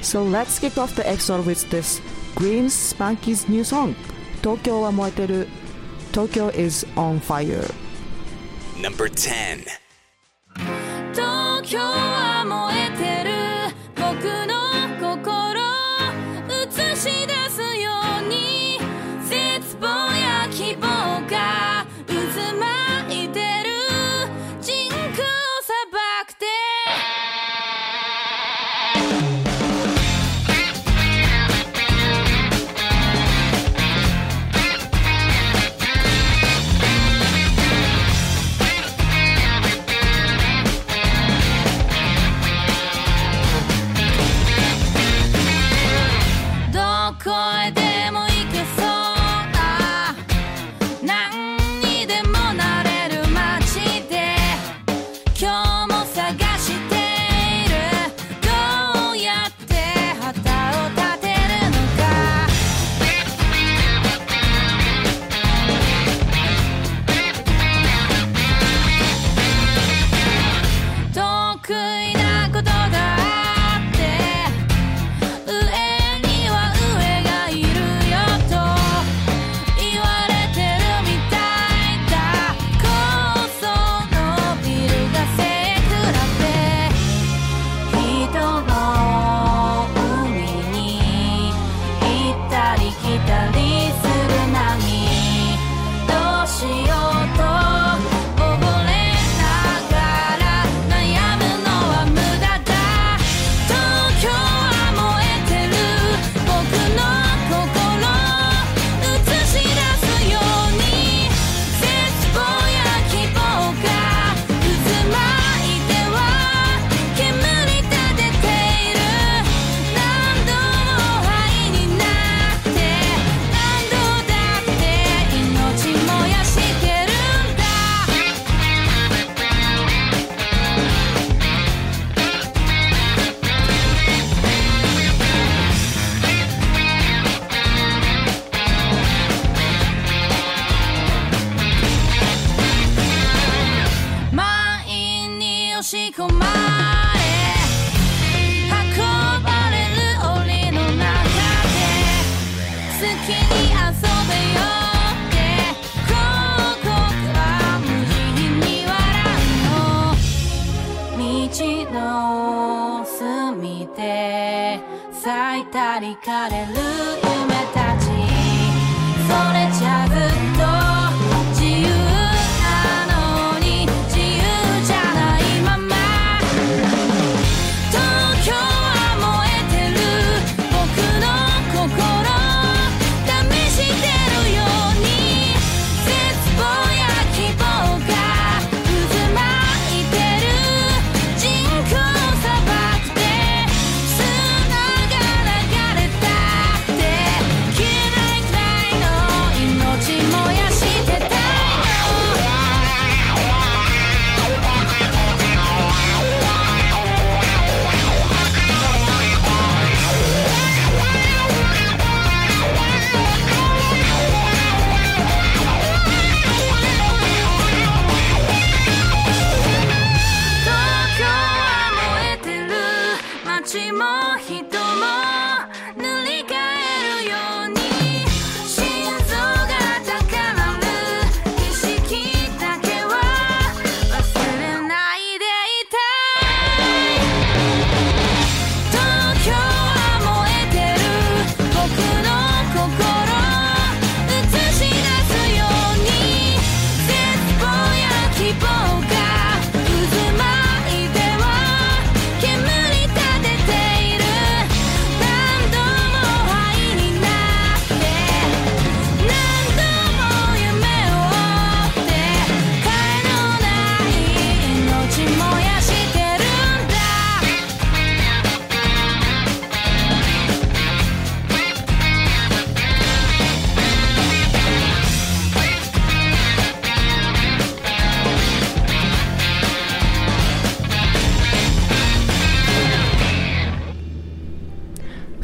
So let's kick off the episode with this Green Spanky's new song 東京は燃えてる Tokyo is on fire Number 10. 東京は燃えてる僕の心映し出すように絶望や希望が渦巻いてる人工砂漠で「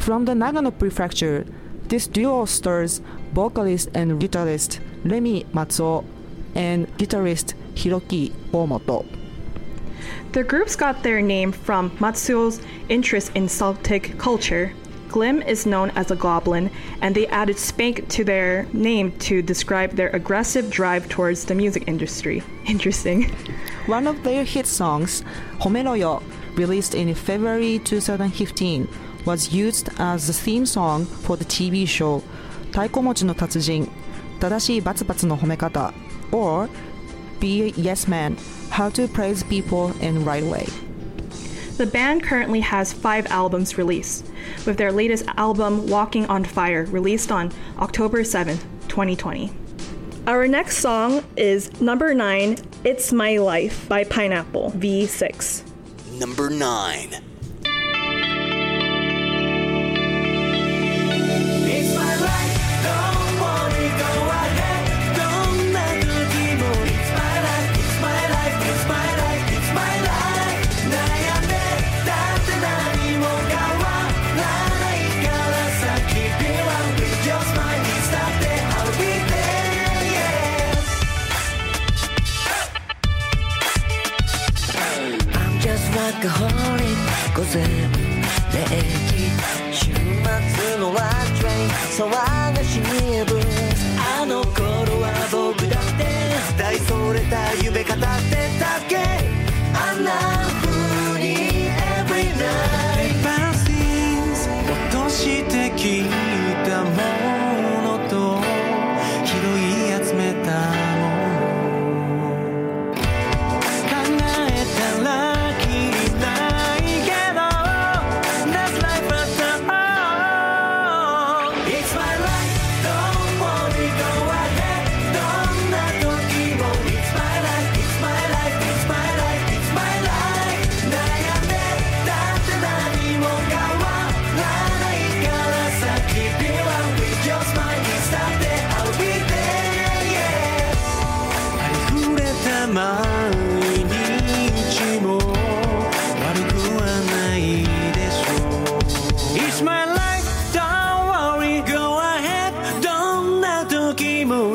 From the Nagano Prefecture, this duo stars vocalist and guitarist Remy Matsuo and guitarist Hiroki Omoto. The groups got their name from Matsuo's interest in Celtic culture. Glim is known as a goblin, and they added spank to their name to describe their aggressive drive towards the music industry. Interesting. One of their hit songs, Homenoyo, released in February 2015,was used as the theme song for the TV show Taiko Mochi no Tatsujin, 正しいバツバツの褒め方 or Be a Yes Man, How to Praise People in Right Way. The band currently has 5 albums released, with their latest album Walking on Fire released on October 7, 2020. Our next song is number 9, It's My Life by Pineapple V6. Number 9.Alcoholic 午前0時週末のラッシュレイン騒がしいブルーあの頃は僕だって大それた夢語ってたっけあんな風に Every night パラシンス落としてきたもん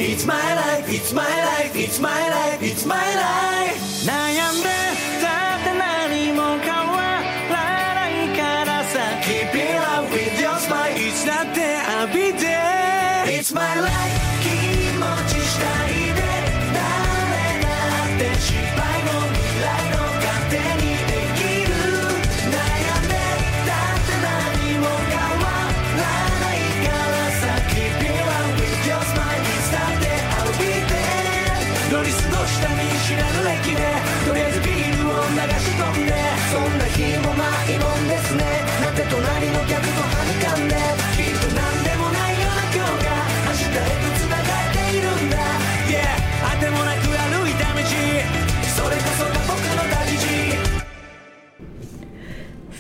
It's my life, it's my life, it's my life, it's my life 悩んでだって何も変わらないからさ Keep it up with your smile いつだって浴びて It's my life 気持ち次第で誰だって失敗も未来も勝手に知らぬ駅でとりあえずビールを流し込んでそんな日もないもんですねだって隣の客とはにかんできっとなんでもないような今日が明日へと繋がっているんだ Yeah 当てもなく歩いた道それこそが僕の旅路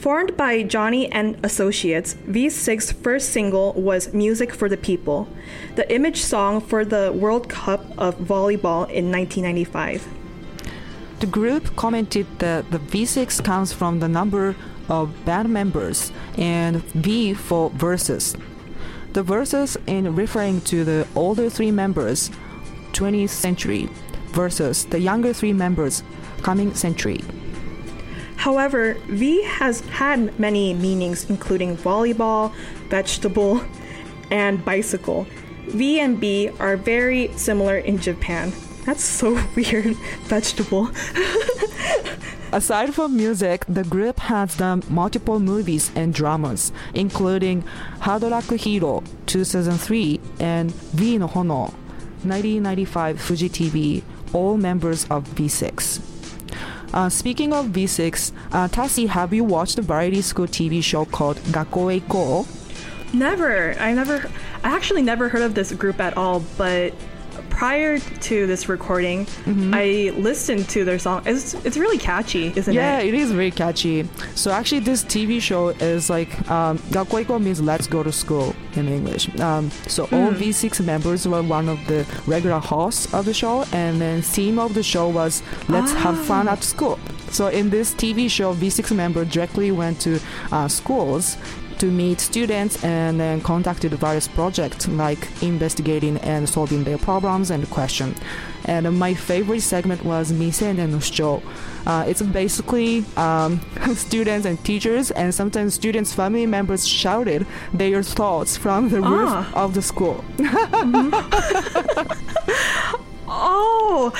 Formed by Johnny and Associates, V6's first single was Music for the People, the image song for the World Cup of Volleyball in 1995.The group commented that the V6 comes from the number of band members and V for verses. The verses in referring to the older three members, 20th century, versus the younger three members, coming century. However, V has had many meanings including volleyball, vegetable, and bicycle. V and B are very similar in Japan.That's so weird. Vegetable. Aside from music, the group has done multiple movies and dramas, including Hard Luck Hero 2003 and V no Honoo 1995 Fuji TV, all members of V6. Speaking of V6, Tassie, have you watched a variety school TV show called Gakko Eiko? I actually never heard of this group at all, but...Prior to this recording,、mm-hmm. I listened to their song. It's really catchy, isn't it? Yeah, it is very catchy. So actually this TV show is like, Gakko Eiko means let's go to school in English.So all V6 members were one of the regular hosts of the show. And then theme of the show was let's、have fun at school. So in this TV show, V6 member directly went to、schools.To meet students and then conducted various projects like investigating and solving their problems and questions. And my favorite segment was 未成年の主張. It's basically、students and teachers and sometimes students' family members shouted their thoughts from the roof、of the school. 、Oh,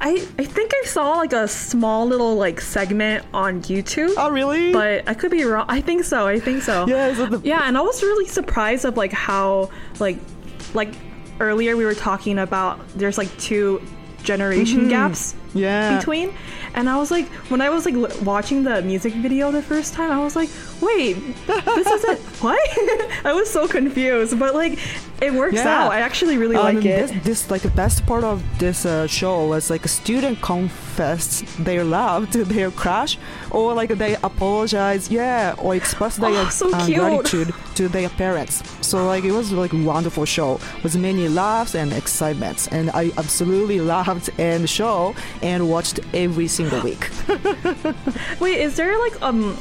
I think I saw like a small little like segment on YouTube. Oh, really? But I could be wrong. I think so. Yeah, and I was really surprised of like how like earlier we were talking about there's like two generation、gaps between. And I was like, when I was like watching the music video the first time, I was like, wait, this isn't what? I was so confused, but like it works、out. I actually really like it. This like the best part of this、show was like a student confessed their love to their crush, or like they apologized, or expressed their、gratitude to their parents. So like it was like a wonderful show with many laughs and excitements, and I absolutely loved the show and watched every single week. Wait, is there like one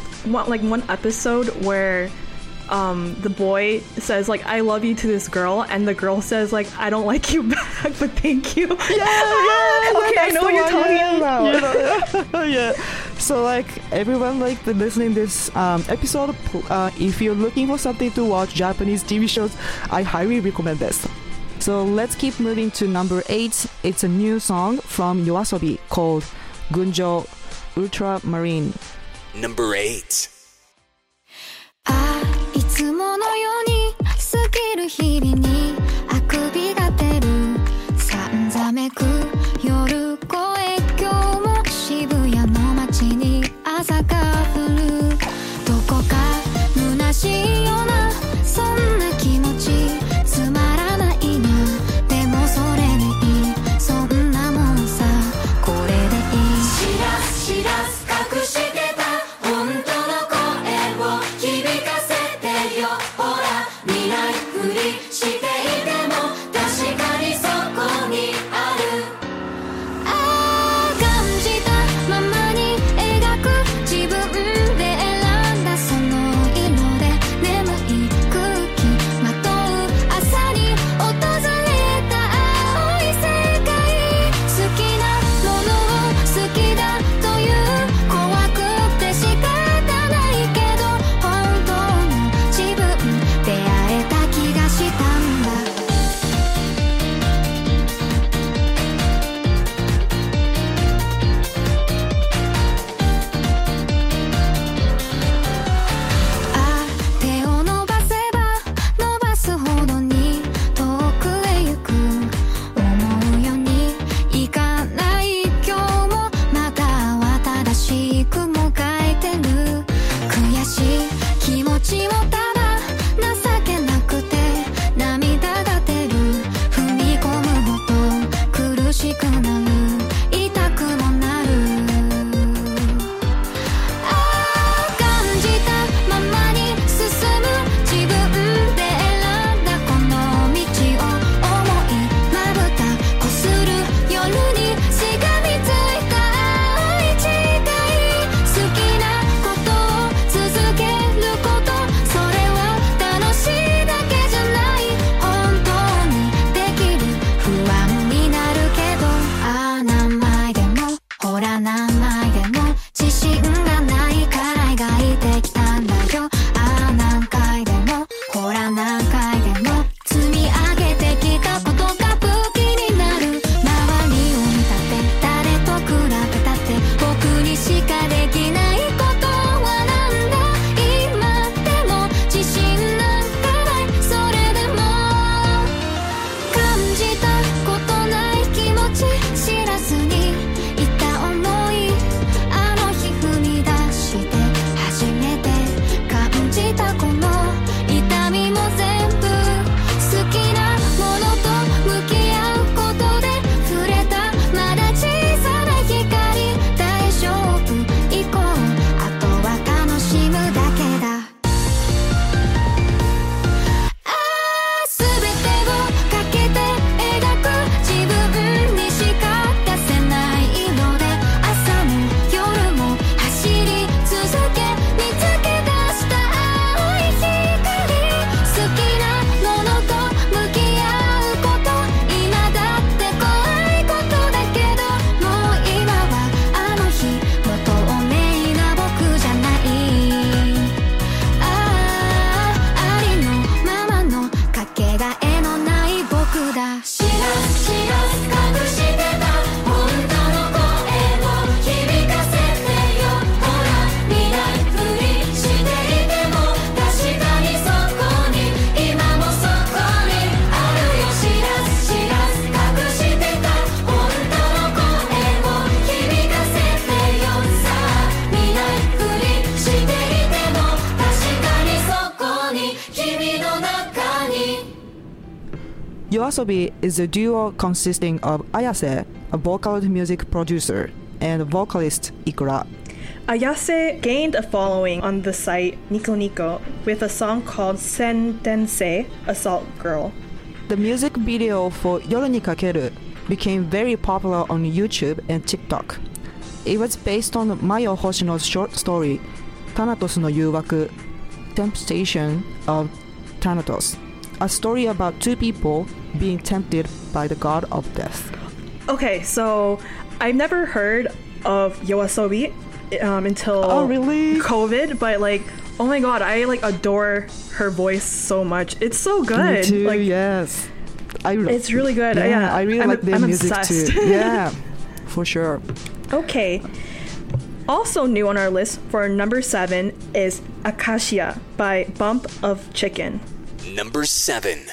episode where?The boy says like I love you to this girl and the girl says like I don't like you back but thank you. Yeah, yeah. Okay, I know what you're talking about. Yeah. So like everyone like listening this episode, if you're looking for something to watch Japanese TV shows, I highly recommend this. So let's keep moving to number 8. It's a new song from Yoasobi called Gunjo Ultramarine. Number 8.いつものように過ぎる日々にあくびが出るさんざめく夜越え今日も渋谷の街に朝が降るどこか虚しいようなそんな気持ちつまらないなでもそれでいいそんなもんさこれでいい知らす知らす隠してた本当の声を響かせほら見ないふりしていても確かにそこにあるああ感じたままに描く自分で選んだその色で眠い空気まとう朝に訪れた青 Yoasobi is a duo consisting of Ayase, a vocal music producer, and vocalist Ikura. Ayase gained a following on the site Nikoniko with a song called Sen Densei, Assault Girl. The music video for Yoru ni Kakeru became very popular on YouTube and TikTok. It was based on Mayo Hoshino's short story Thanatos no Yuwaku, Temptation of Thanatos, a story about two people being tempted by the god of death. Okay, so I've never heard of Yoasobi until COVID, but like, oh my god, I like adore her voice so much. It's so good. Me too, like, yes. It's really good. Yeah, I really like their music obsessed. Too. Yeah, for sure. Okay. Also new on our list for number 7 is Acacia by Bump of Chicken. Number 7.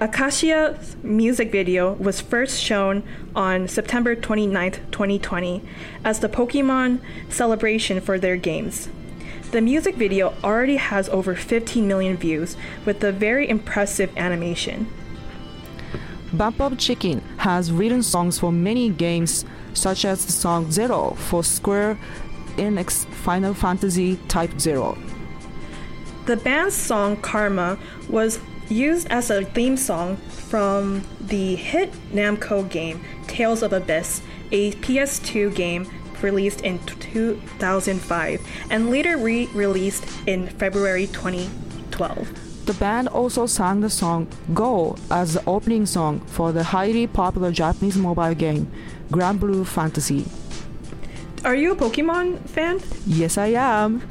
Akashia's music video was first shown on September 29, 2020, as the Pokemon celebration for their games. The music video already has over 15 million views, with a very impressive animation. Bump of Chicken has written songs for many games, such as the song Zero for Square Enix Final Fantasy Type Zero. The band's song Karma was used as a theme song from the hit Namco game Tales of Abyss, a PS2 game released in 2005 and later re-released in February 2012. The band also sang the song Go as the opening song for the highly popular Japanese mobile game Grand Blue Fantasy. Are you a Pokemon fan? Yes, I am.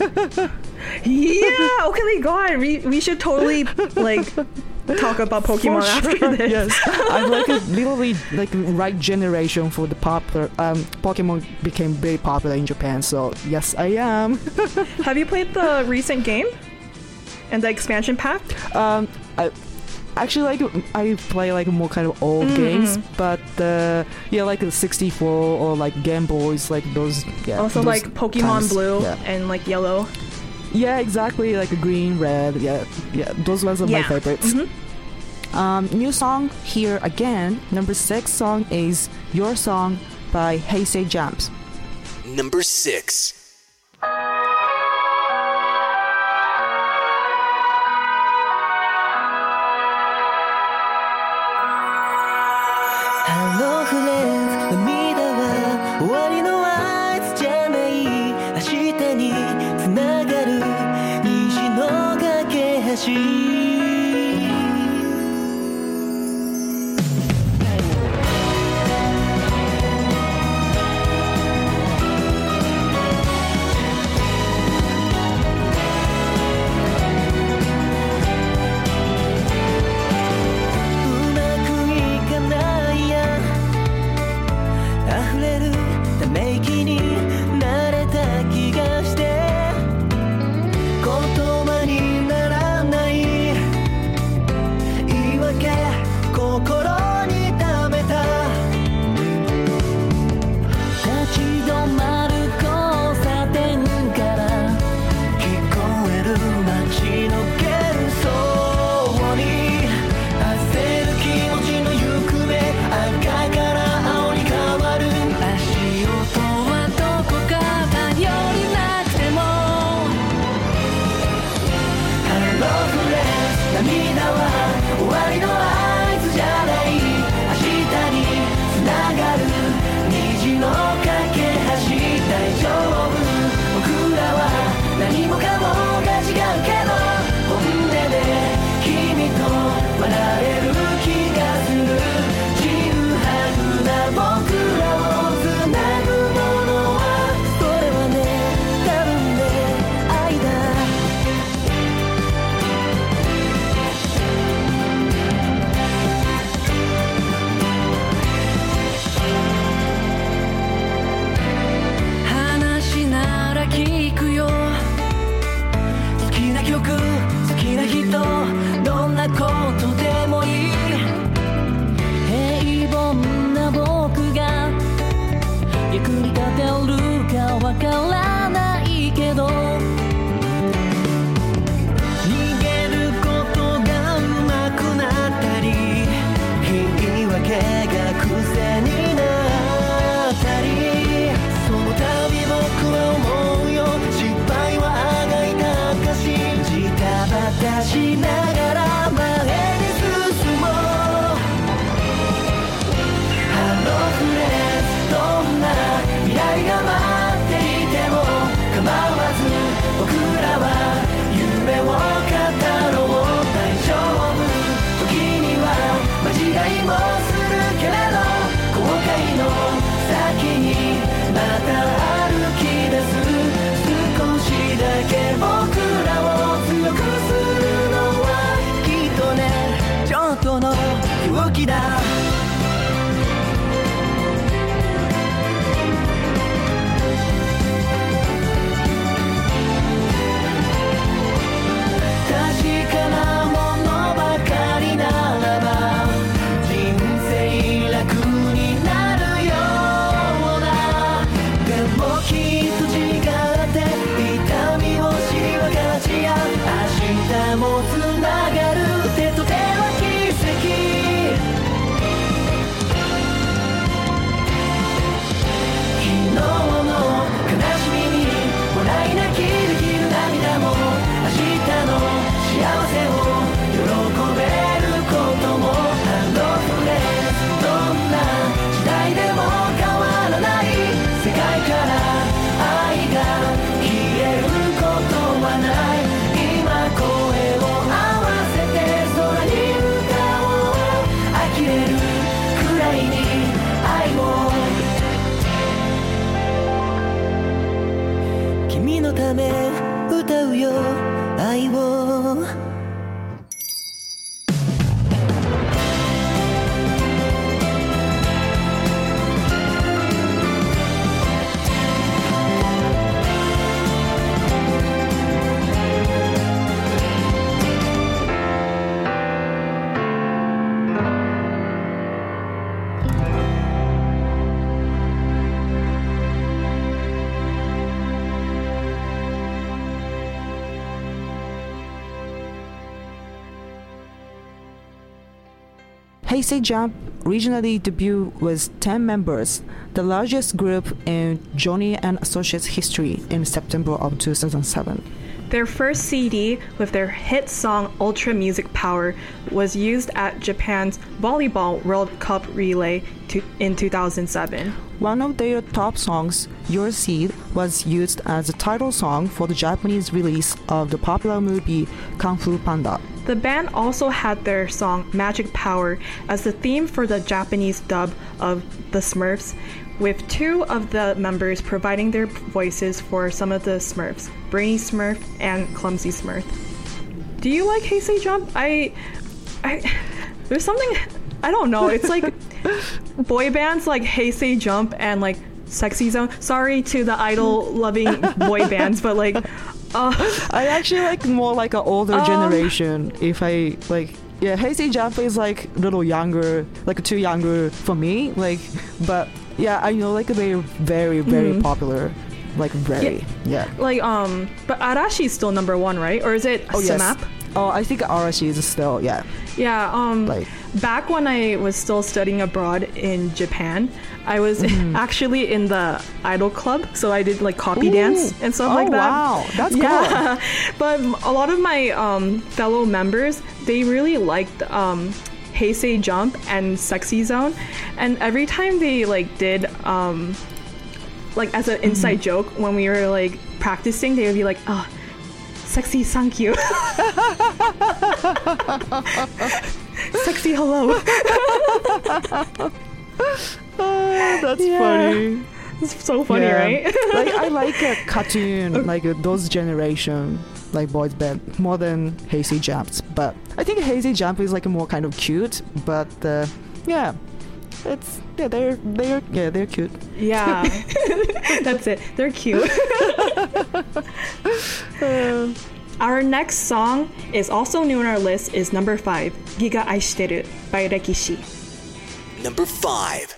Yeah, okay, my God, we should totally like talk about Pokemon after this. Yes, I'm like literally like right generation for the popular. Pokemon became very popular in Japan, so yes, I am. Have you played the recent game and the expansion pack? I play like more kind of old games, but yeah, like the 64 or like Game Boys, like those. Yeah, also those like Pokemon times, Blue and like Yellow. Yeah, exactly, like green, red. Yeah, those ones are my favorites. Mm-hmm. New song here again. Number 6 song is Your Song by Hey! Say! JUMP. Number 6. ため歌うよ愛を。Hey! Say! JUMP originally debuted with 10 members, the largest group in Johnny and Associates history in September of 2007. Their first CD with their hit song Ultra Music Power was used at Japan's Volleyball World Cup Relay in 2007. One of their top songs, Your Seed, was used as the title song for the Japanese release of the popular movie Kung Fu Panda.The band also had their song Magic Power as the theme for the Japanese dub of The Smurfs, with two of the members providing their voices for some of the Smurfs, Brainy Smurf and Clumsy Smurf. Do you like Hey! Say! JUMP? There's something, I don't know, it's like boy bands like Hey! Say! JUMP and like Sexy Zone. Sorry to the idol-loving boy bands, but like...I actually like more like an older generation. If I like, yeah, Hey! Say! JUMP is like a little younger, like too younger for me. Like, but yeah, I know like they're very, very、mm-hmm. popular. Like very, yeah. Like but Arashi is still number one, right? Or is it SMAP? Oh, I think Arashi is still, yeah. Yeah. Like back when I was still studying abroad in Japan, I was、mm. actually in the idol club, so I did like copy、Ooh. Dance and stuff like that. Oh, wow. That's cool. But a lot of my fellow members, they really liked Hey! Say! JUMP and Sexy Zone, and every time they like did like as an inside、mm. joke when we were like practicing, they would be like, oh, sexy, thank you. Sexy, hello. That's、yeah. funny. It's so funny,、yeah. right? Like, I like a cartoon, like those generation, like boys band, more than Hey! Say! JUMP. But I think Hey! Say! JUMP is like more kind of cute, but yeah, it's, yeah, they're cute. Yeah, that's it. They're cute. 、Our next song is also new on our list, is number 5, Giga Aishiteru by Rekishi. Number 5.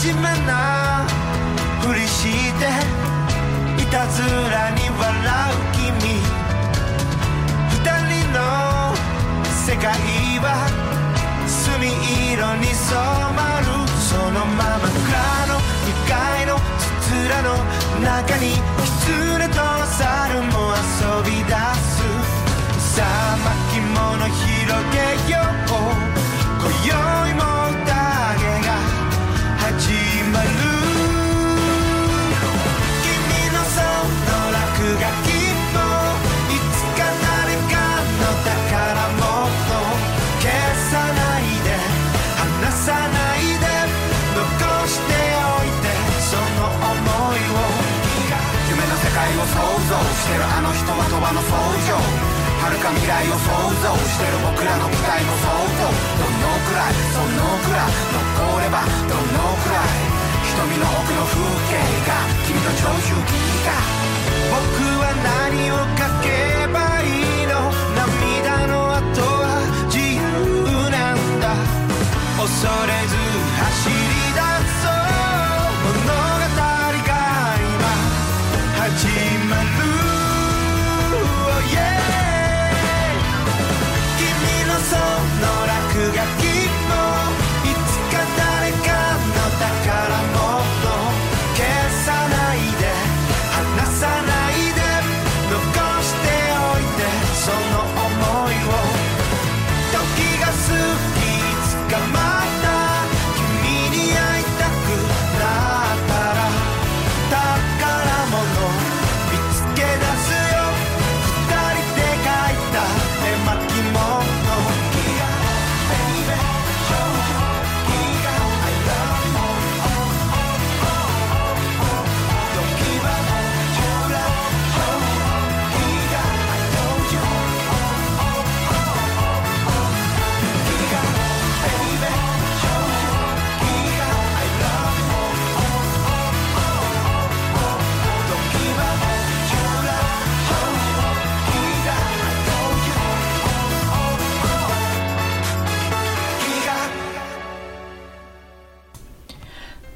真面目なふりしていたずらに笑う君、二人の世界は墨色に染まる。そのまま蔵の2階のつづらの中に狐と猿も遊び出す。さあ巻物広げよう、今宵も宴が始まる。君のその落書き想してるあの人は鳥羽の想像遥か未来を想像してる僕らの期待も相当どのくらいそのくらい残ればどのくらい瞳の奥の風景が君の長寿ギガ僕は何を書けばいいの涙の後は自由なんだ恐れず走り出そう物語が今始まる Oh yeahその落書きもいつか誰かの宝物消さないで離さないで残しておいてその想いを時が過ぎいつかまた君に会いたくなったら宝物見つけ出すよ二人で描いた絵巻も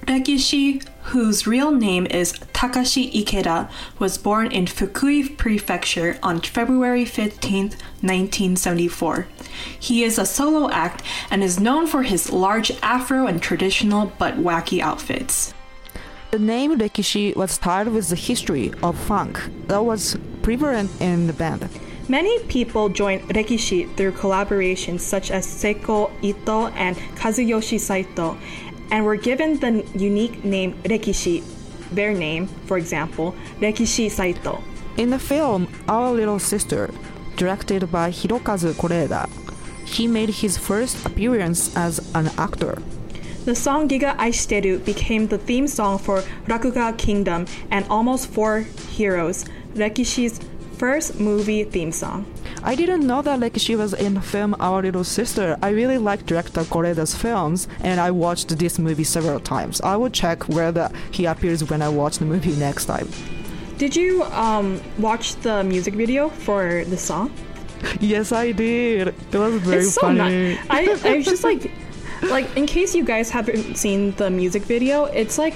Rekishi, whose real name is Takashi Ikeda, was born in Fukui Prefecture on February 15, 1974. He is a solo act and is known for his large afro and traditional but wacky outfits. The name Rekishi was tied with the history of funk that was prevalent in the band. Many people joined Rekishi through collaborations such as Seiko Ito and Kazuyoshi Saito.And were given the unique name Rekishi, their name, for example, Rekishi Saito. In the film Our Little Sister, directed by Hirokazu Koreeda, he made his first appearance as an actor. The song Giga Aishiteru became the theme song for Rakuga Kingdom and Almost Four Heroes, Rekishi's first movie theme song.I didn't know that Rekishi was in the film Our Little Sister. I really like director Koreeda's films, and I watched this movie several times. I will check whether he appears when I watch the movie next time. Did you watch the music video for the song? Yes, I did. It was very funny. I was just like, in case you guys haven't seen the music video, it's like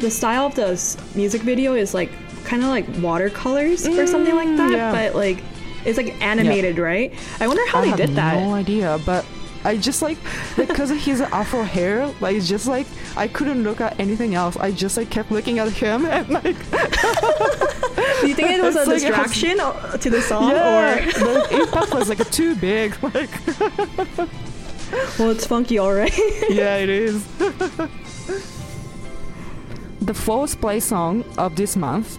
the style of the music video is like kind of like watercolors or something like that, yeah. But like.It's like animated, yeah. Right? I wonder how they did that. I have no idea, but I just like, because of his afro hair, like it's just like, I couldn't look at anything else. I just like kept looking at him and like... Do you think it was a distraction to the song? Yeah, or? The impact was like too big. Like well, it's funky, all right? Yeah, it is. The fourth play song of this month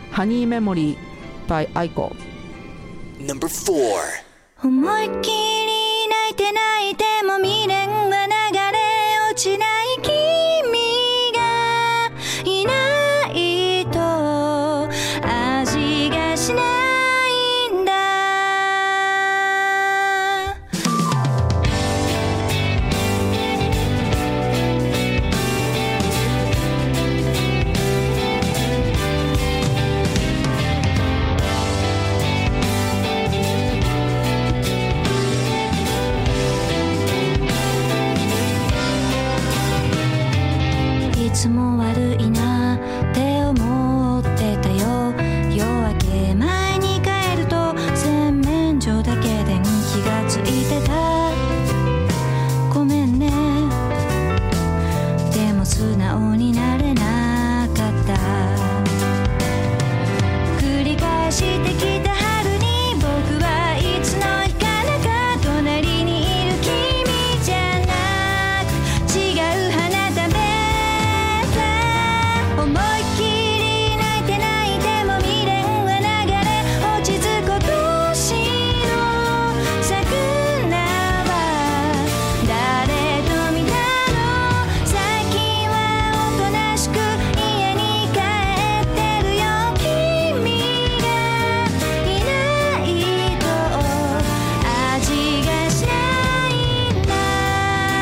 Memory by Aiko. Number 4. 思いっきり泣いて泣いても未練は流れ落ちない君がいないと味がしないんだ。いつも悪いなって思ってたよ。夜明け前に帰ると洗面所だけ電気がついてた。ごめんね。でも素直になれなかった。繰り返してきた春に僕はいつの日かなか隣にいる君じゃなく違う花思いっきり泣いて泣いても未練は流れ落ちず今年の桜は誰と見たの。最近はおとなしく家に帰ってるよ。君がいないと味がしないんだ。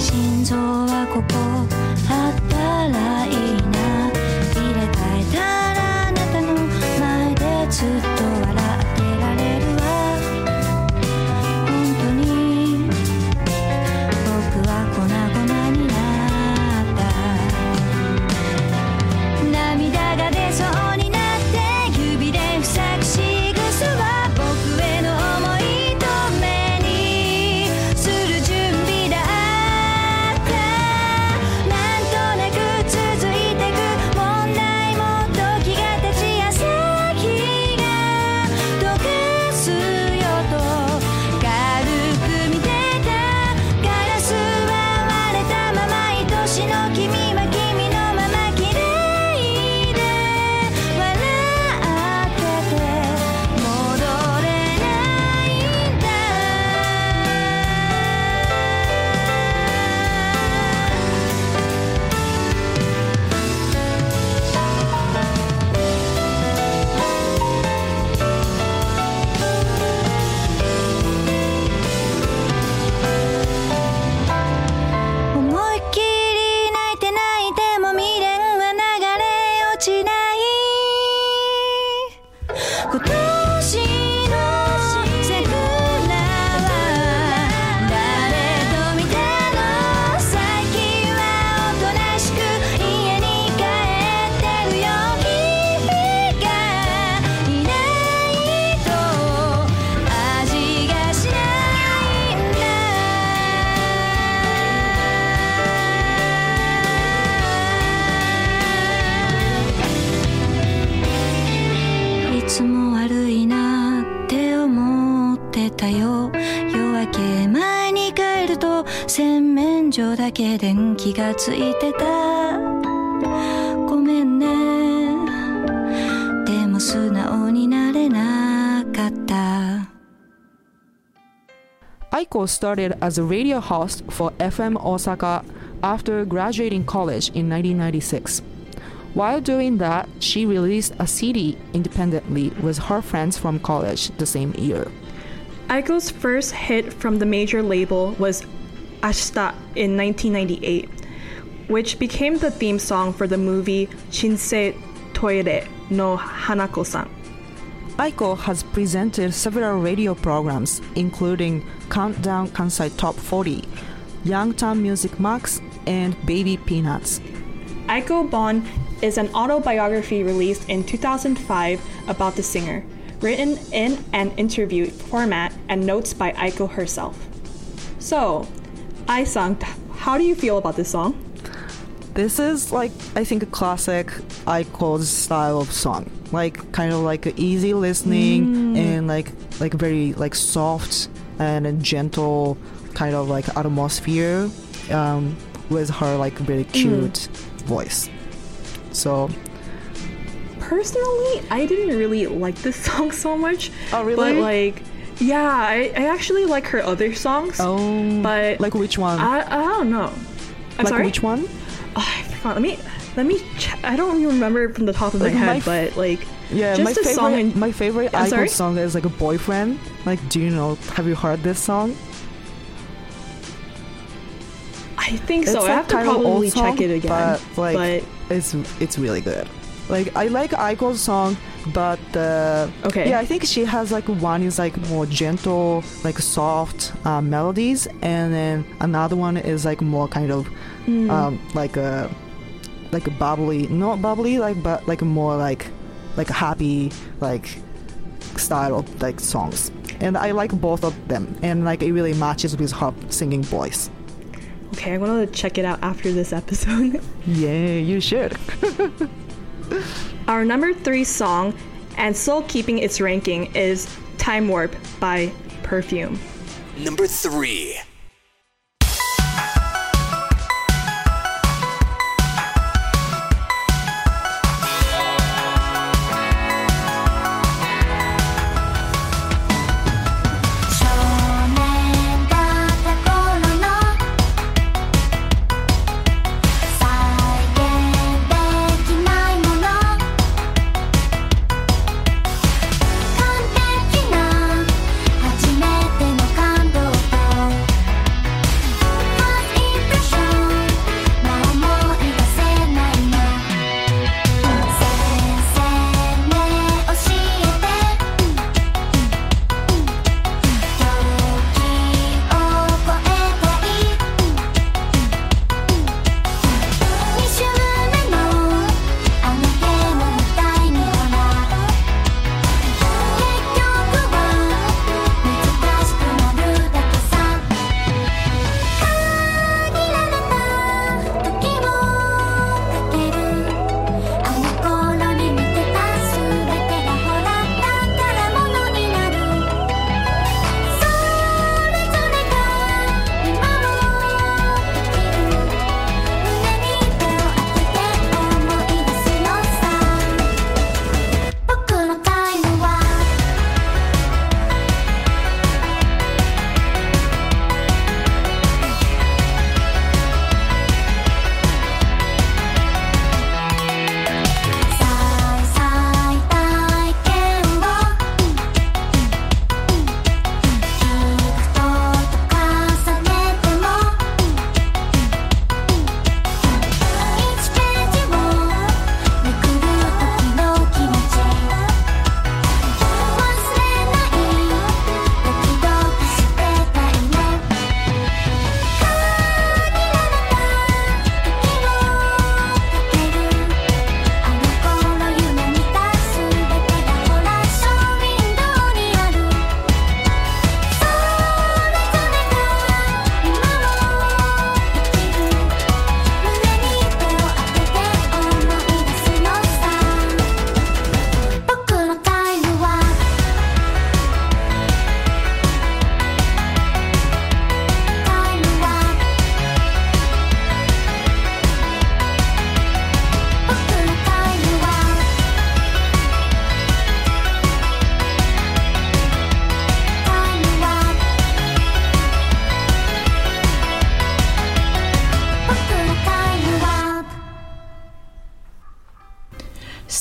心臓はここあったらいいな。入れ替えたらあなたの前でずっと笑ってられるわ。本当に僕は粉々になった。涙が出そうになって指で塞ぐ仕草は僕への思いと目にする準備だった。なんとなく続いてく問題も時が経ち朝日が溶かすよと軽く見てた。ガラスは割れたまま愛しの君は君のまま綺麗で笑ってて戻れないんだ。思いっきり泣いて泣いても未練は流れ落ちない今年の桜は誰と見たの。最近はおとなしく家に帰ってるよ。君がいないと味がしないんだ。いつも悪いなって思ってたよ。夜明け前に帰ると洗面所だけ電気がついてた。ごめんね。でも素直になれなかった。Aiko started as a radio host for FM Osaka after graduating college in 1996. While doing that, she released a CD independently with her friends from college the same year. Aiko's first hit from the major label was Ashita in 1998, which became the theme song for the movie Shinsei Toire no Hanako-san. Aiko has presented several radio programs, including Countdown Kansai Top 40, Youngtown Music Max, and Baby Peanuts. Aiko Bon is an autobiography released in 2005 about the singer, written in an interview format and notes by Aiko herself. So, Ai-san, how do you feel about this song? This is I think a classic Aiko's style of song. Kind of like easy listening and very soft and gentle kind of like atmosphere with her like really cute voice. So personally, I didn't really like this song so much. Oh, really? But like, yeah, I actually like her other songs. Oh, but like which one? I don't know. I'm like, sorry? Which one? Oh, I forgot. Let me. I don't remember from the top of like my head, but like, yeah, just a song. My favorite idol song is like a boyfriend. Like, do you know? Have you heard this song? I think so. I have to probably check it again. But like, it's really good. Like, I like Aiko's song, but okay. Yeah, I think she has like one is like more gentle, like soft melodies, and then another one is like more kind of like a bubbly, not bubbly, like but like more like happy like style of like songs. And I like both of them, and like it really matches with her singing voice. Okay, I'm gonna check it out after this episode. Yeah, you should. Our number 3 song, and still keeping its ranking, is Time Warp by Perfume. Number 3.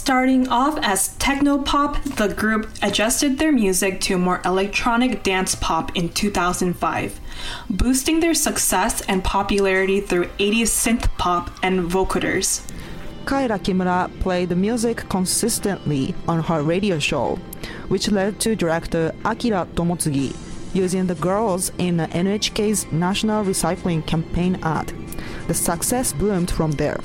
Starting off as techno-pop, the group adjusted their music to more electronic dance pop in 2005, boosting their success and popularity through 80s synth-pop and vocoders. Kaira Kimura played the music consistently on her radio show, which led to director Akira Tomotsugi using the girls in NHK's national recycling campaign ad. The success bloomed from there.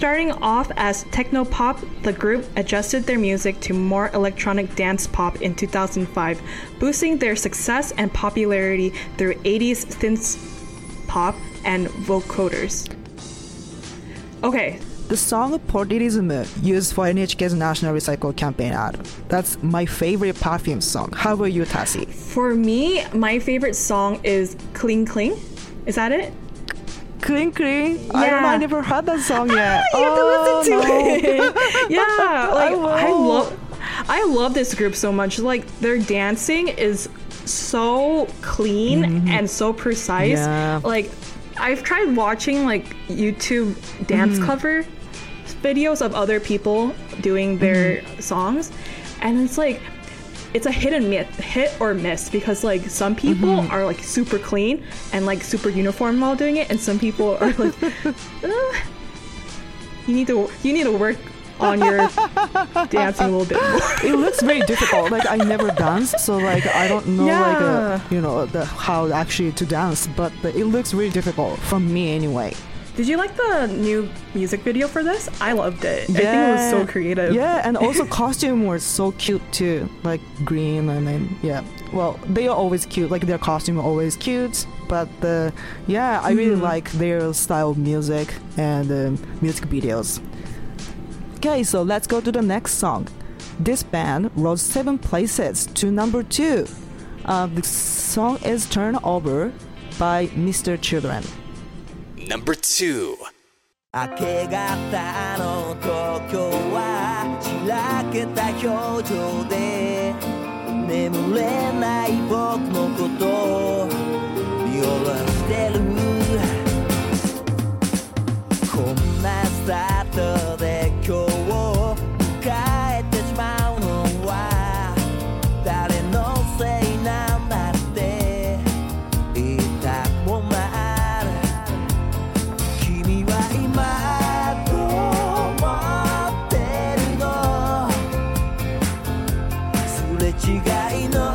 Starting off as techno-pop, the group adjusted their music to more electronic dance pop in 2005, boosting their success and popularity through 80s synth pop and vocoders. Okay, the song Portirism used for NHK's National Recycle Campaign ad. That's my favorite Perfume song. How about you, Tassie? For me, my favorite song is Cling Cling. Is that it? Cling Cling? Yeah. I never heard that song yet. You have to listen to it. Yeah, like I love this group so much. Like, their dancing is so clean and so precise. Yeah. Like, I've tried watching like YouTube dance cover videos of other people doing their songs, and it's like it's a hit or miss because like some people are like super clean and like super uniform while doing it, and some people are like you need to work on your dancing a little bit more. It looks very difficult. Like, I never danced, so like I don't know how actually to dance, but it looks really difficult for me anyway. Did you like the new music video for this? I loved it. Yeah. I think it was so creative. Yeah, and also costume was so cute too. Like green and then well, they are always cute. Like, their costume are always cute. But I really like their style of music and music videos. Okay, so let's go to the next song. This band rose 7 places to number 2. The song is Turn Over by Mr. Children. Number 2. 明け方の東京はしらけた表情で眠れない僕のことを見下ろしてるこんなスタートで今日を迎えてしまうのは誰のせいなんだって言ったもんなら君は今どう思ってるのすれ違いの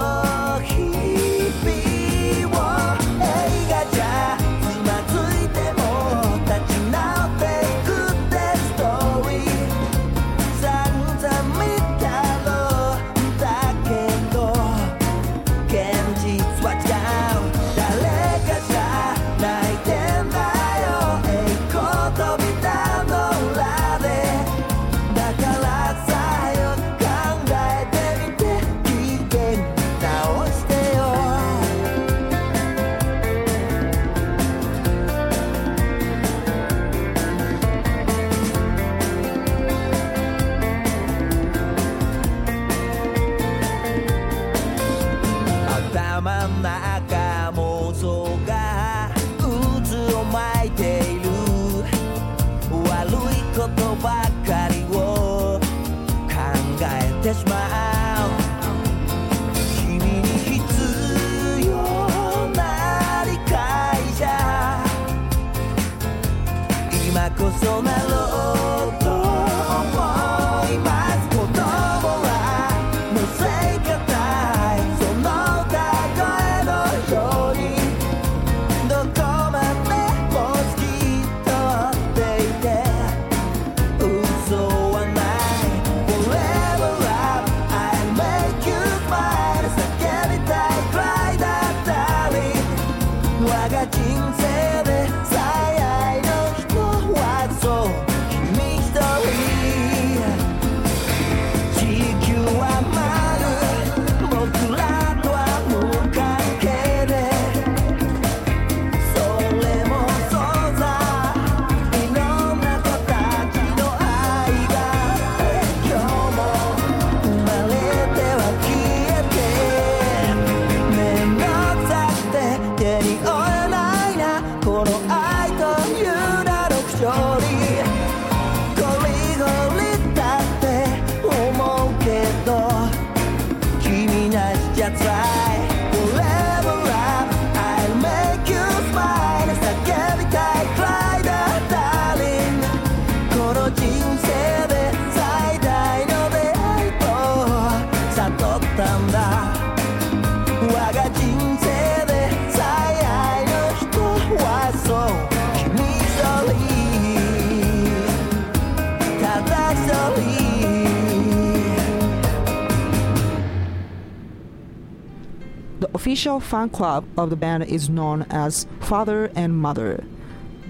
official fan club of the band is known as Father and Mother,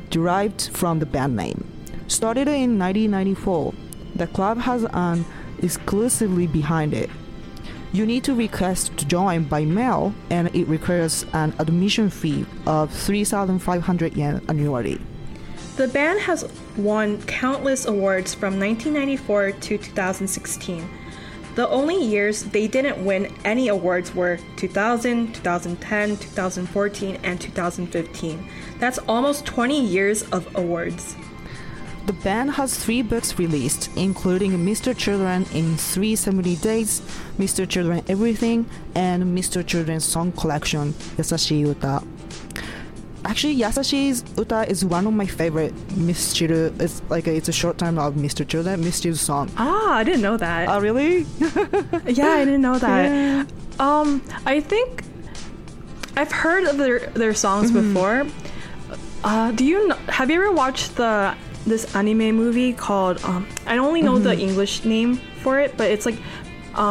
derived from the band name. Started in 1994, the club has an exclusively behind it. You need to request to join by mail, and it requires an admission fee of 3,500 yen annually. The band has won countless awards from 1994 to 2016. The only years they didn't win any awards were 2000, 2010, 2014, and 2015. That's almost 20 years of awards. The band has 3 books released, including Mr. Children in 370 Days, Mr. Children Everything, and Mr. Children's Song Collection, Yasashi Uta. Actually, Yasashi's Uta is one of my favorite Mischiru. It's a short time of Mr. Children, Mischiru's song. Ah, I didn't know that. Oh, really? Yeah, I didn't know that. Yeah. I think I've heard of their songs before. Have you ever watched this anime movie called? I only know the English name for it, but it's like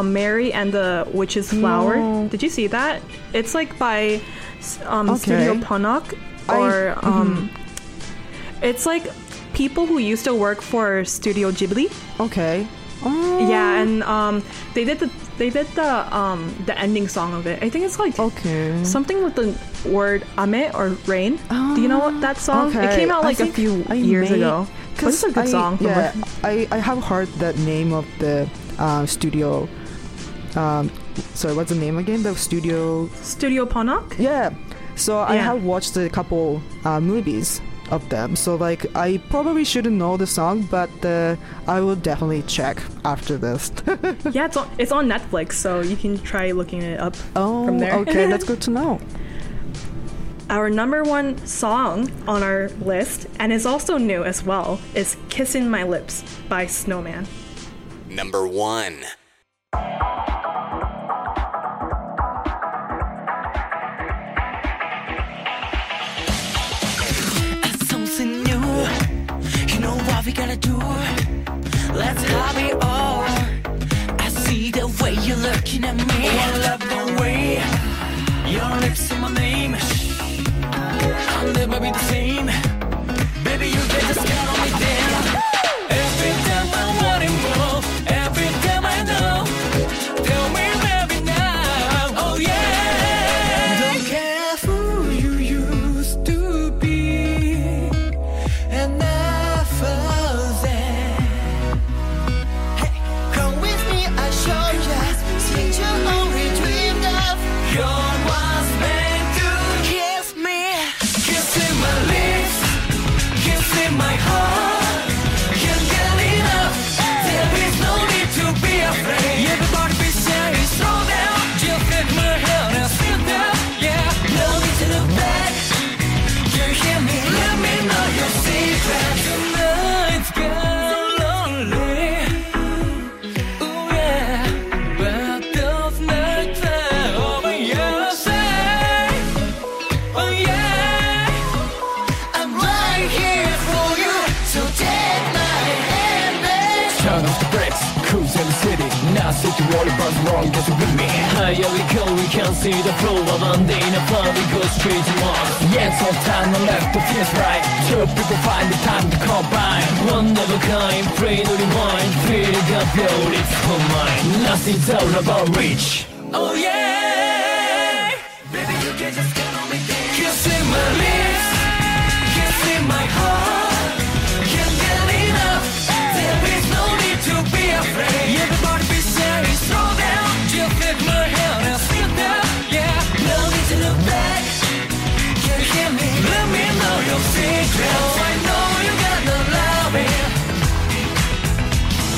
Mary and the Witch's Flower. No. Did you see that? It's like by. Studio Ponoc, or it's like people who used to work for Studio Ghibli. Okay. Oh. Yeah, and they did the ending song of it. I think it's like something with the word ame or rain. Oh. Do you know what that song? Okay. It came out like a few years ago. But it's a good song. Yeah, I have heard that name of the studio. Sorry, what's the name again? The studio... Studio Ponoc? Yeah. So I have watched a couple movies of them. So I probably shouldn't know the song, but I will definitely check after this. Yeah, it's on Netflix, so you can try looking it up from there. Okay, that's good to know. Our number one song on our list, and is also new as well, is Kissin' My Lips by Snowman. Number one. 2 Let's hobby all. I see the way you're looking at me. I love the way your lips on my name. I'll never be the same. Baby, you can just count on me down. Every time I want it more. Every time I know. Tell me every night. Oh yeah. Don't care who you used to be. And I fell. Don't worry about wrong, just with me. Here we go, we can see the flow of one day in a fun, we go straight to one. Yes, all time on left, the feels right. Two people find the time to combine. One of a kind, pray to rewind. Feeling a beautiful mind. Nothing's out of our reach. Oh yeah! Baby, you can just count on me. Kissing my lips, kissing my heart. Can't get enough, there is no need to be afraid. Everybody be slow down, just let my hand and sit down, yeah. No need to look back, can you hear me? Let me know your secret. I know you gotta love me.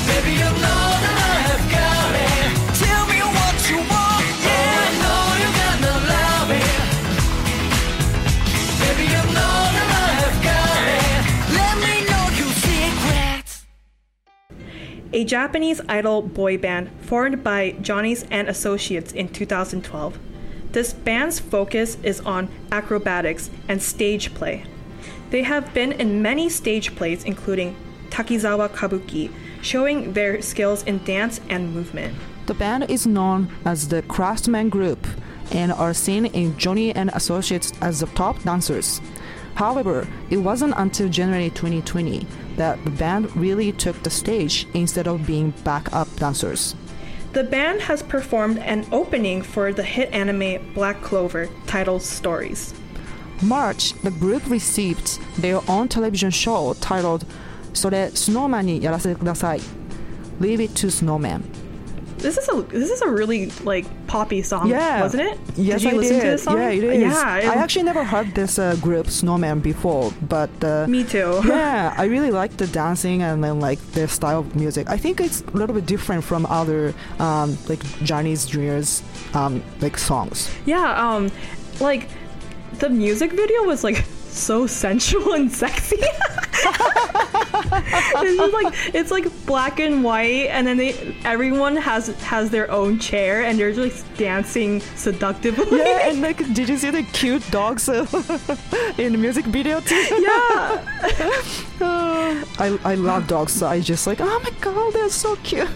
Baby, you know that I have got it. Tell me what you want, yeah. I know you gotta love me. Baby, you know that I have got it. Let me know your secret. A Japanese idol boy band formed by Johnny and Associates in 2012. This band's focus is on acrobatics and stage play. They have been in many stage plays, including Takizawa Kabuki, showing their skills in dance and movement. The band is known as the Craftsman Group and are seen in Johnny and Associates as the top dancers. However, it wasn't until January 2020 that the band really took the stage instead of being backup dancers. The band has performed an opening for the hit anime Black Clover titled Stories. March, the group received their own television show titled それ Snowman にやらせてください Leave it to Snowman. This is a really like poppy song, wasn't it? Yes, did you listen to this song? Yeah, it is. Yeah, I actually never heard this group Snowman before, but me too. Yeah, I really like the dancing and then like their style of music. I think it's a little bit different from other like Johnny's Junior's like songs. Yeah, like the music video was like so sensual and sexy. It's like black and white, and then everyone has their own chair, and they're just like, dancing seductively. Yeah, and like, did you see the cute dogs in the music video too? Yeah. I love dogs, so I just like, oh my god, they're so cute.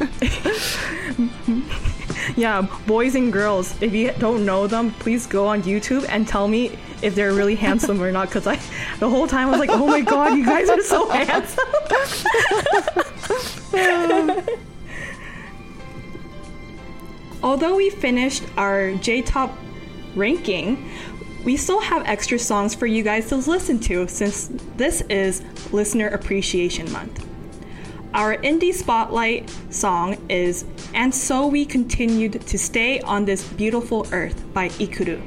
Yeah, boys and girls, if you don't know them, please go on YouTube and tell me if they're really handsome or not, because the whole time I was like, oh my god, you guys are so handsome. Although we finished our J-Top ranking, we still have extra songs for you guys to listen to since this is Listener Appreciation Month. Our indie spotlight song is And So We Continued to Stay on This Beautiful Earth by Ikuru.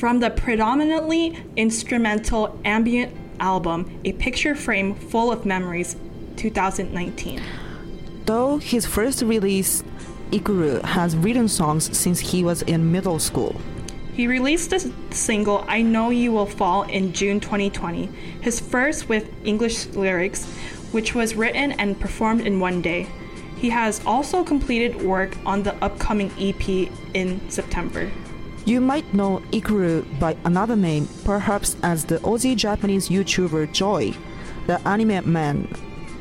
From the predominantly instrumental ambient album, A Picture Frame Full of Memories, 2019. Though his first release, Ikuru has written songs since he was in middle school. He released the single I Know You Will Fall in June 2020, his first with English lyrics, which was written and performed in one day. He has also completed work on the upcoming EP in September. You might know Ikura by another name, perhaps as the Aussie-Japanese YouTuber Joy, the anime man,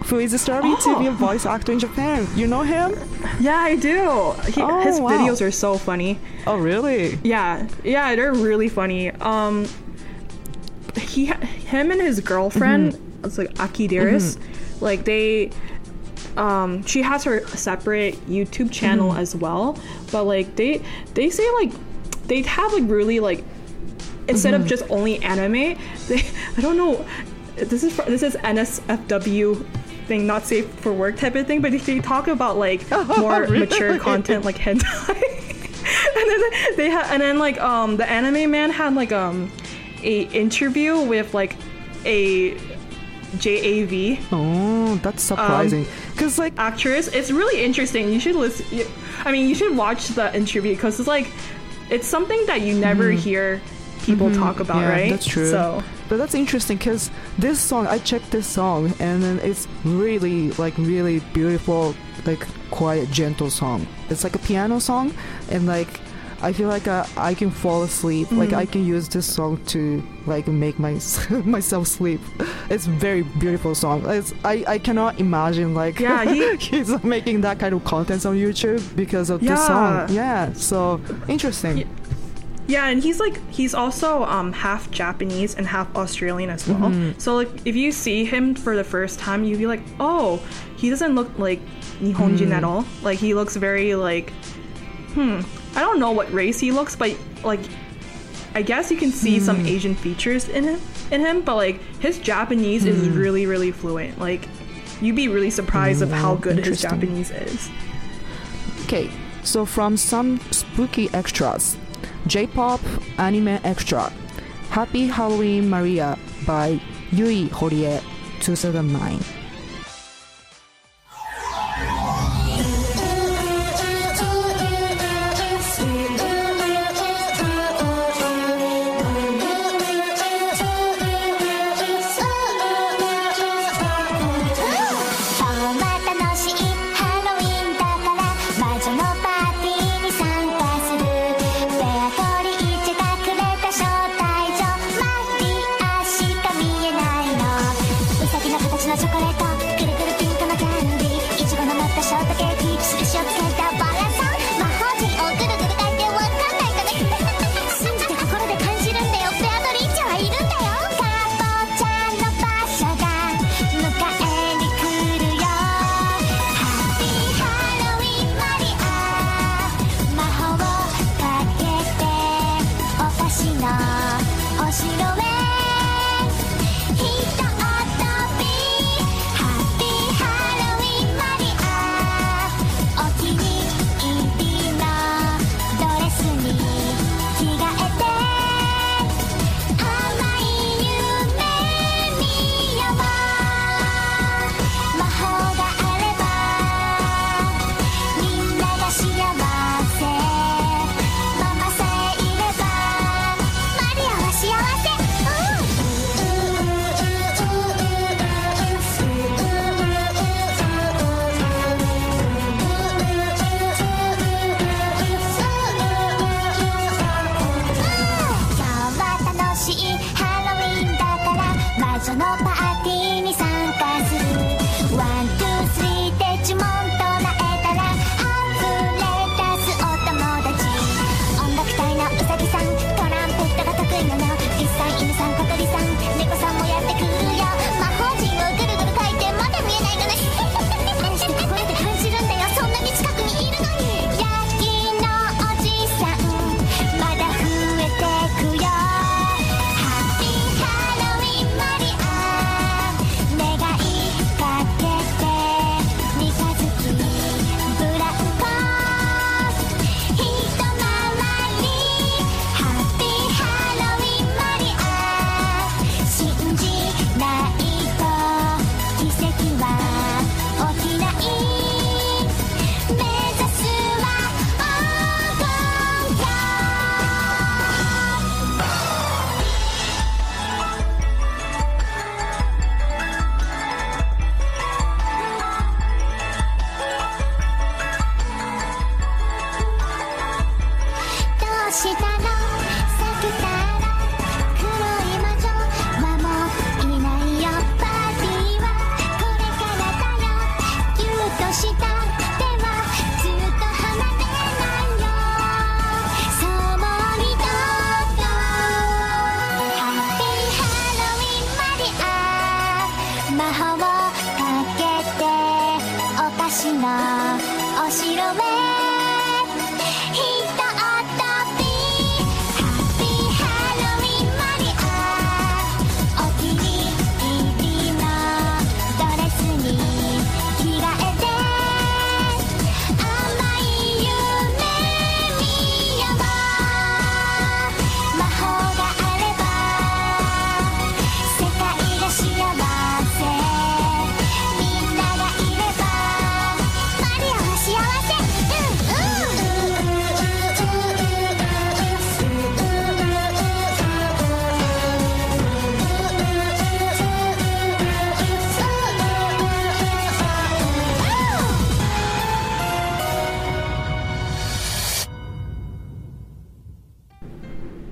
who is starting to be a voice actor in Japan. You know him? Yeah, I do. His videos are so funny. Oh, really? Yeah, they're really funny. Him and his girlfriend, mm-hmm. it's like Akideris, mm-hmm. like they... she has her separate YouTube channel mm-hmm. as well, but like they say like they have like really like instead mm-hmm. of just only anime, they I don't know, this is NSFW thing, not safe for work type of thing, but they talk about like more really? Mature content like hentai, and then like the anime man had like a interview with like a JAV. Oh, that's surprising. Because like actress, it's really interesting. You should listen. You should watch the interview because it's like it's something that you never mm-hmm. hear people mm-hmm. talk about, yeah, right? That's true. So, but that's interesting because this song, I checked this song, and then it's really like really beautiful, like quiet, gentle song. It's like a piano song, and like I feel like I can fall asleep. Mm-hmm. Like I can use this song to like make myself sleep. It's very beautiful song. I cannot imagine like he's making that kind of content on YouTube because of this song. Yeah, so interesting. Yeah, and he's also half Japanese and half Australian as well. Mm-hmm. So like if you see him for the first time, you'd be like, oh, he doesn't look like Nihonjin at all. Like he looks very like I don't know what race he looks, but like I guess you can see some Asian features in him, but like his Japanese is really, really fluent. Like you'd be really surprised of how good his Japanese is. Okay, so from some spooky extras, J-pop anime extra, Happy Halloween Maria by Yui Horie, 2009.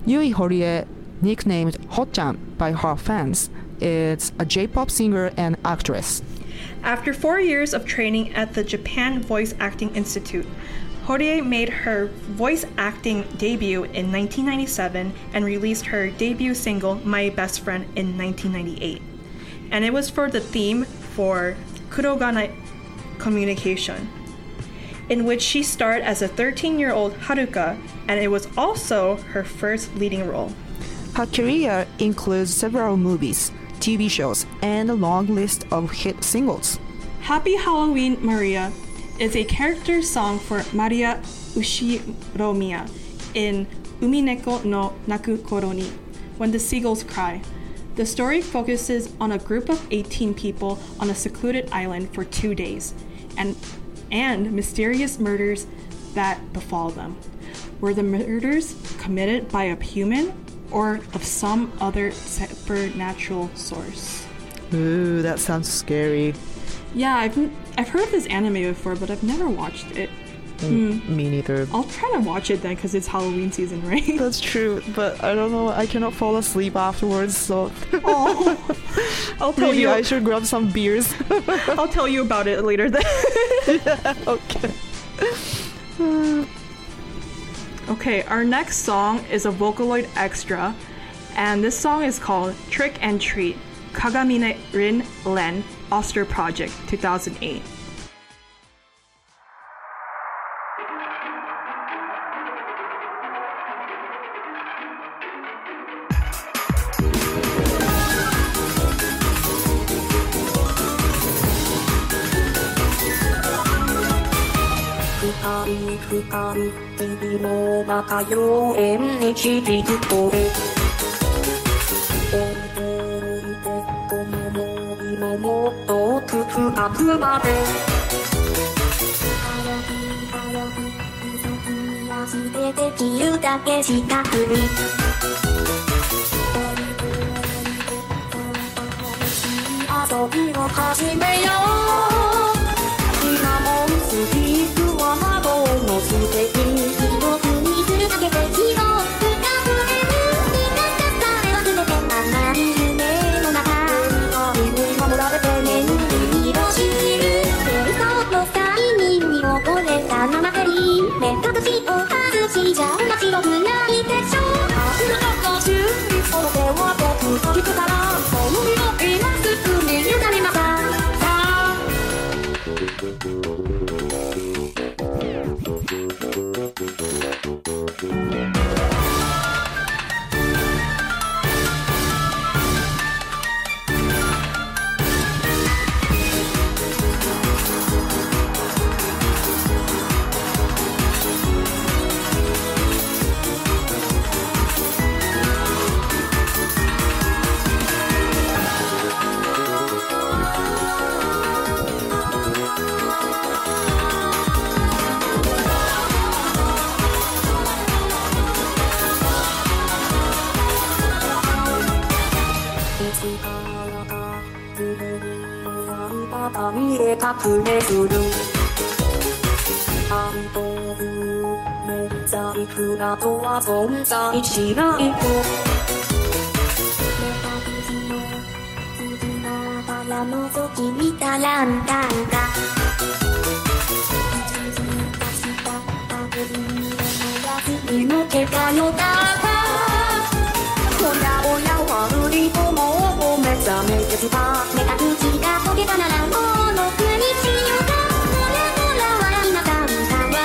Yui Horie, nicknamed Ho-chan by her fans, is a J-pop singer and actress. After 4 years of training at the Japan Voice Acting Institute, Horie made her voice acting debut in 1997 and released her debut single, My Best Friend, in 1998. And it was for the theme for Kurogane Communication, in which she starred as a 13-year-old Haruka, and it was also her first leading role. Her career includes several movies, TV shows, and a long list of hit singles. Happy Halloween, Maria is a character song for Maria Ushiromiya in Umineko no Nakukoro ni, When the Seagulls Cry. The story focuses on a group of 18 people on a secluded island for 2 days, and mysterious murders that befall them. Were the murders committed by a human or of some other supernatural source? Ooh, that sounds scary. Yeah, I've heard of this anime before, but I've never watched it. Me neither. I'll try to watch it then, because it's Halloween season, right? That's true, but I don't know, I cannot fall asleep afterwards, so... Oh, I'll tell Maybe you... I should grab some beers. I'll tell you about it later then. Yeah, okay. Okay, our next song is a Vocaloid extra, and this song is called Trick and Treat, Kagamine Rin Len, Oster Project, 2008. TV の中4NHT ずっとで踊るとこの伸びももっとく深くまで早く早く急ぎ足でできるだけ近くに楽しい遊びを始めようシナモンスピークもうすてきに地獄にするだけで希望深くれるにかかったれは全て甘い夢の中愛に守られて眠りに落ちる幻想の催眠に溺れたままでり目隠しを外しじゃ面白くないでしょ明日の途中にその手は僕と聞くから本気を今すぐに委ねましたさあ隠れするアンドルメリザイクなどは存在しないとメタビジの次ながら覗き見たらんだんだ一時出したたけびに思い出すにもけがよだったおやおや悪いともう目覚めてきた目隠しが溶けたならもうの国しようかほらほら笑いなさいかね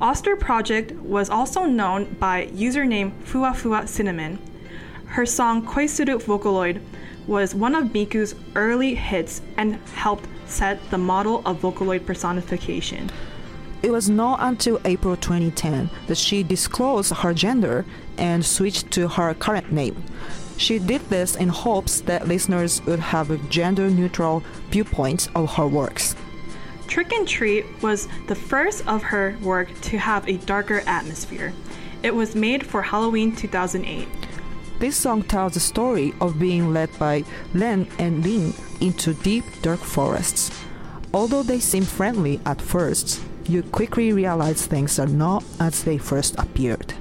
Oster Project was also known by username Fua Fua Cinnamon. Her song Koisuru Vocaloid was one of Miku's early hits and helped set the model of Vocaloid personification. It was not until April 2010 that she disclosed her gender and switched to her current name. She did this in hopes that listeners would have a gender-neutral viewpoint of her works.Trick and Treat was the first of her work to have a darker atmosphere. It was made for Halloween 2008. This song tells the story of being led by Ren and Lin into deep, dark forests. Although they seem friendly at first, you quickly realize things are not as they first appeared.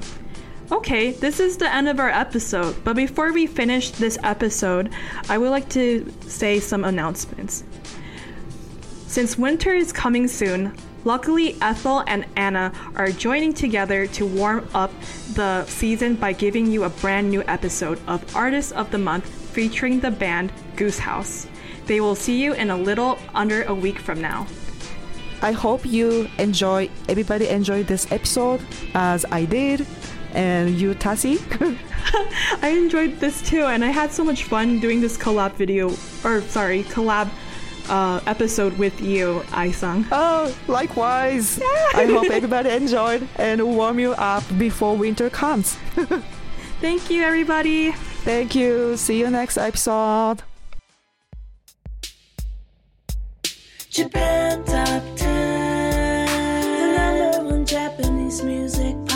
Okay, this is the end of our episode, but before we finish this episode, I would like to say some announcements.Since winter is coming soon, luckily Ethel and Anna are joining together to warm up the season by giving you a brand new episode of Artist of the Month featuring the band Goose House. They will see you in a little under a week from now. I hope you everybody enjoyed this episode as I did, and you, Tassie? I enjoyed this too, and I had so much fun doing this collab episode with you, Aisang. Oh, likewise. Yeah. I hope everybody enjoyed and warm you up before winter comes. Thank you, everybody. Thank you. See you next episode. Japan Top 10, the number one Japanese music podcast.